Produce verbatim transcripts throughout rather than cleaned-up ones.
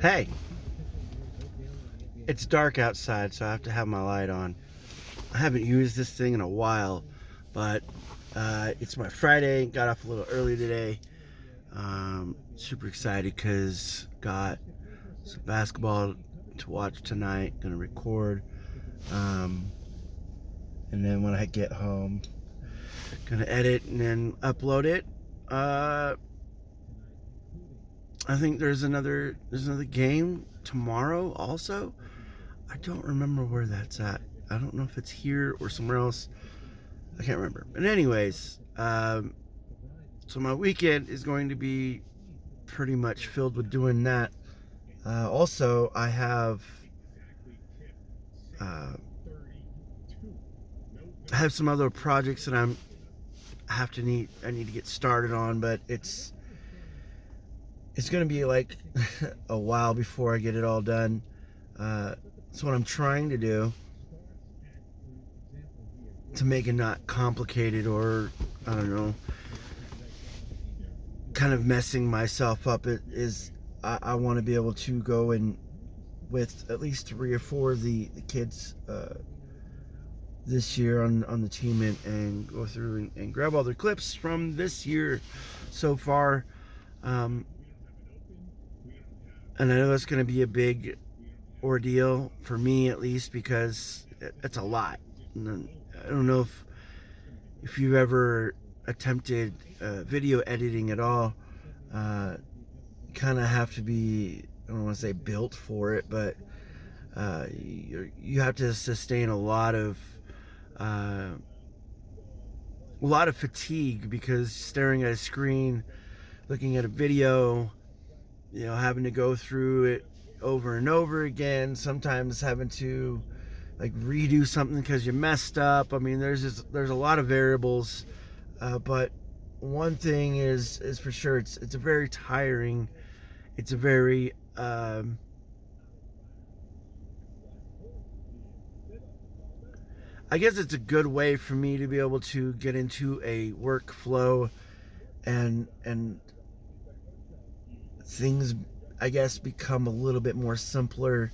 Hey, it's dark outside, so I have to have my light on. I haven't used this thing in a while, but uh, it's my Friday. Got off a little early today. Um, super excited because got some basketball to watch tonight. Gonna record, um, and then when I get home, gonna edit and then upload it. Uh, I think there's another there's another game tomorrow also. I don't remember where that's at. I don't know if it's here or somewhere else. I can't remember. But anyways, um, so my weekend is going to be pretty much filled with doing that. Uh, also, I have uh, I have some other projects that I'm I have to need I need to get started on, but it's it's gonna be like a while before I get it all done. Uh, so what I'm trying to do to make it not complicated or I don't know, kind of messing myself up, it is I, I want to be able to go in with at least three or four of the, the kids uh, this year on, on the team and, and go through and, and grab all their clips from this year so far. Um, and I know that's going to be a big ordeal for me, at least, because it, it's a lot. And I don't know if, if you've ever attempted uh, video editing at all. Uh, kind of have to be, I don't want to say built for it, but uh, you, you have to sustain a lot of uh, a lot of fatigue, because staring at a screen, looking at a video, you know, having to go through it over and over again, sometimes having to like redo something because you messed up. I mean, there's just, there's a lot of variables, uh, but one thing is is for sure, it's it's a very tiring, it's a very um, I guess it's a good way for me to be able to get into a workflow and and things, I guess, become a little bit more simpler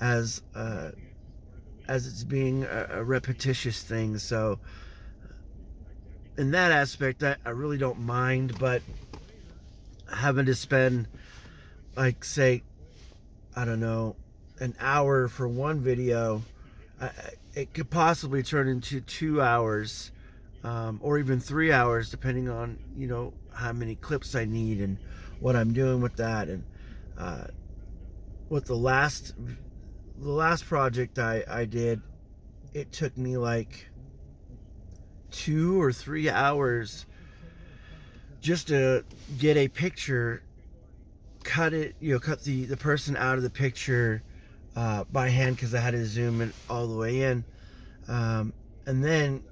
as uh, as it's being a, a repetitious thing. So in that aspect, I, I really don't mind, but having to spend, like, say, I don't know, an hour for one video, I, it could possibly turn into two hours um, or even three hours, depending on, you know, how many clips I need and what I'm doing with that. And uh, with the last, the last project I, I did, it took me, like, two or three hours just to get a picture, cut it, you know, cut the, the person out of the picture uh, by hand, because I had to zoom in all the way in, um, and then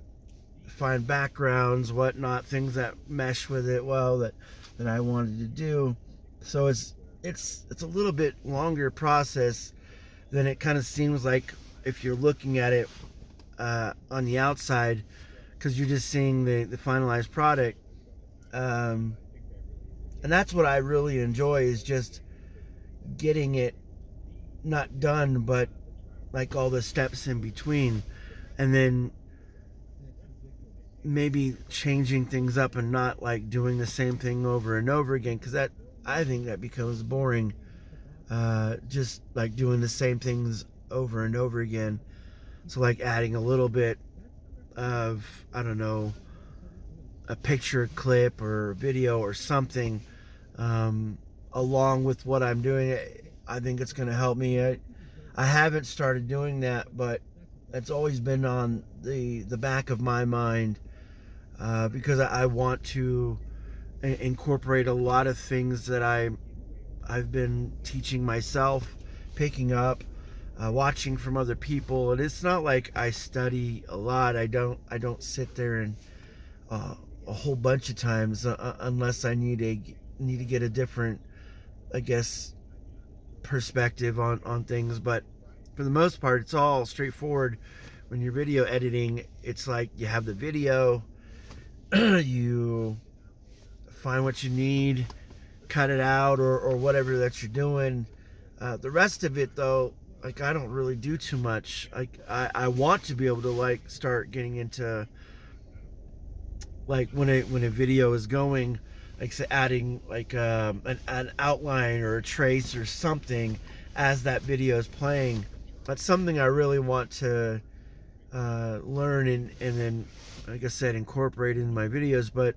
find backgrounds, whatnot, things that mesh with it well that, that I wanted to do. So it's, it's, it's a little bit longer process than it kind of seems like if you're looking at it uh, on the outside, because you're just seeing the, the finalized product. Um, and that's what I really enjoy, is just getting it not done, but like all the steps in between, and then maybe changing things up and not like doing the same thing over and over again, because that, I think that becomes boring, uh, just like doing the same things over and over again. So like adding a little bit of, I don't know, a picture, clip, or video or something um, along with what I'm doing, I think it's going to help me. I, I haven't started doing that, but it's always been on the the back of my mind uh, because I, I want to incorporate a lot of things that I I've been teaching myself, picking up, Uh, watching from other people. And it's not like I study a lot. I don't I don't sit there and uh, a whole bunch of times uh, unless I need a need to get a different, I guess, perspective on on things. But for the most part, it's all straightforward. When you're video editing, it's like you have the video, you find what you need, cut it out or, or whatever that you're doing, Uh, the rest of it, though, like, I don't really do too much. I, I, I want to be able to, like, start getting into, like, when a, when a video is going, like, so adding, like, um, an, an outline or a trace or something as that video is playing. That's something I really want to uh, learn and, and then, like I said, incorporate in my videos. But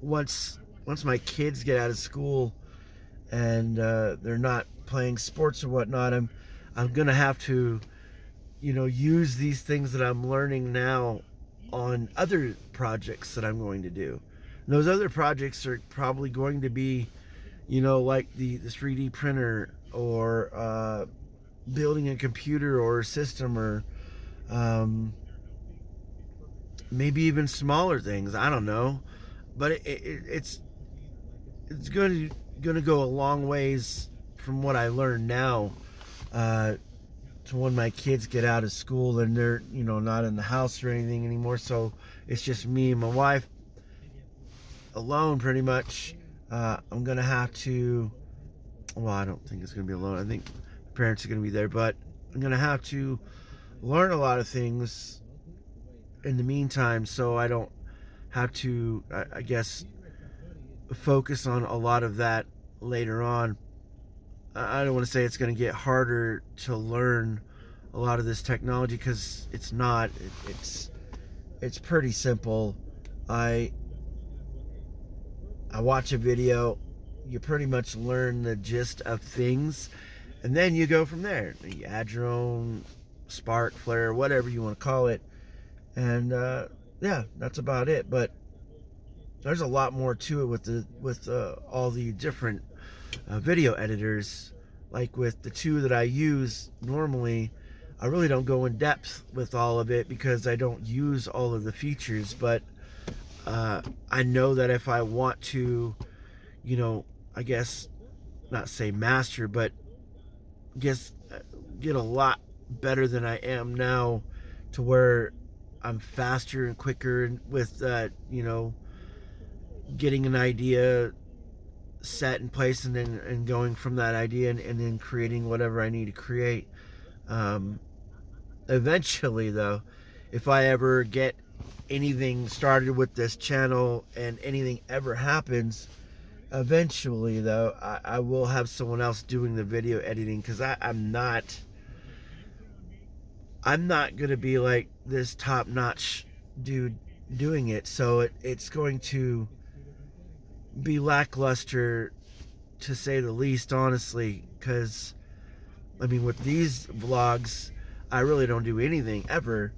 once once my kids get out of school and uh, they're not playing sports or whatnot, I'm I'm gonna have to, you know, use these things that I'm learning now on other projects that I'm going to do. And those other projects are probably going to be, you know, like the, the three D printer or uh, building a computer or a system, or um, maybe even smaller things. I don't know, but it, it, it's it's going to going to go a long ways from what I learn now uh, to when my kids get out of school and they're, you know, not in the house or anything anymore. So it's just me and my wife alone, pretty much. Uh, I'm gonna have to. Well, I don't think it's gonna be alone. I think my parents are gonna be there, but I'm gonna have to learn a lot of things in the meantime, so I don't have to, I, I guess, focus on a lot of that later on. I don't want to say it's going to get harder to learn a lot of this technology, because it's not. It, it's it's pretty simple. I I watch a video, you pretty much learn the gist of things, and then you go from there. You add your own spark, flare, whatever you want to call it, and uh, yeah, that's about it. But there's a lot more to it with the with uh, all the different uh, video editors. Like with the two that I use normally, I really don't go in depth with all of it because I don't use all of the features. But uh, I know that if I want to, you know, I guess not say master, but guess get a lot better than I am now, to where I'm faster and quicker with uh, you know, getting an idea set in place and then and going from that idea and, and then creating whatever I need to create. Um, eventually, though, if I ever get anything started with this channel and anything ever happens, eventually, though, I, I will have someone else doing the video editing, because I'm not I'm not gonna be like this top-notch dude doing it. So it, it's going to be lackluster, to say the least, honestly, because I mean, with these vlogs, I really don't do anything ever,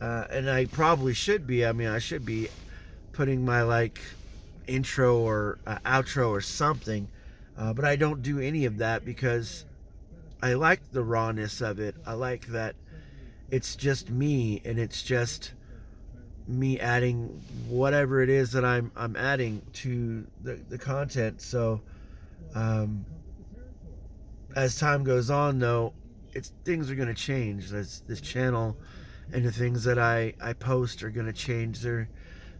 uh, and I probably should be. I mean, I should be putting my, like, intro or uh, outro or something, uh, but I don't do any of that because I like the rawness of it. I like that it's just me, and it's just me adding whatever it is that I'm I'm adding to the, the content. So um, as time goes on, though, it's things are going to change. This, this channel and the things that I, I post are going to change. They're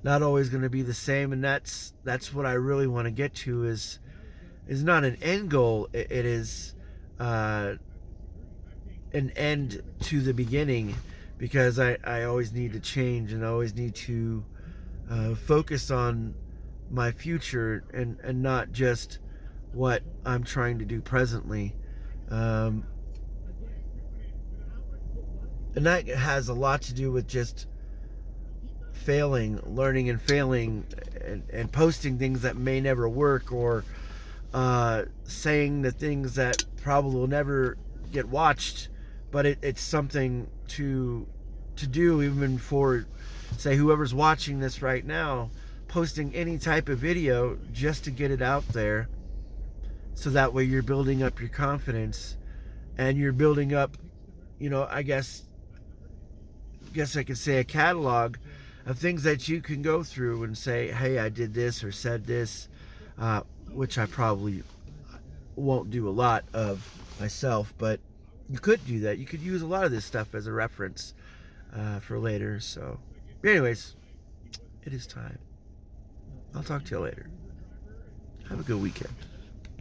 not always going to be the same, and that's that's what I really want to get to. Is is not an end goal. It, it is uh, an end to the beginning. Because I, I always need to change, and I always need to uh, focus on my future and, and not just what I'm trying to do presently. Um, and that has a lot to do with just failing, learning and failing, and, and posting things that may never work, or uh, saying the things that probably will never get watched. But it, it's something to to do, even for, say, whoever's watching this right now, posting any type of video just to get it out there, so that way you're building up your confidence, and you're building up, you know, I guess I guess I could say a catalog of things that you can go through and say, hey, I did this or said this, uh, which I probably won't do a lot of myself, but you could do that. You could use a lot of this stuff as a reference uh, for later. So anyways, it is time. I'll talk to you later. Have a good weekend.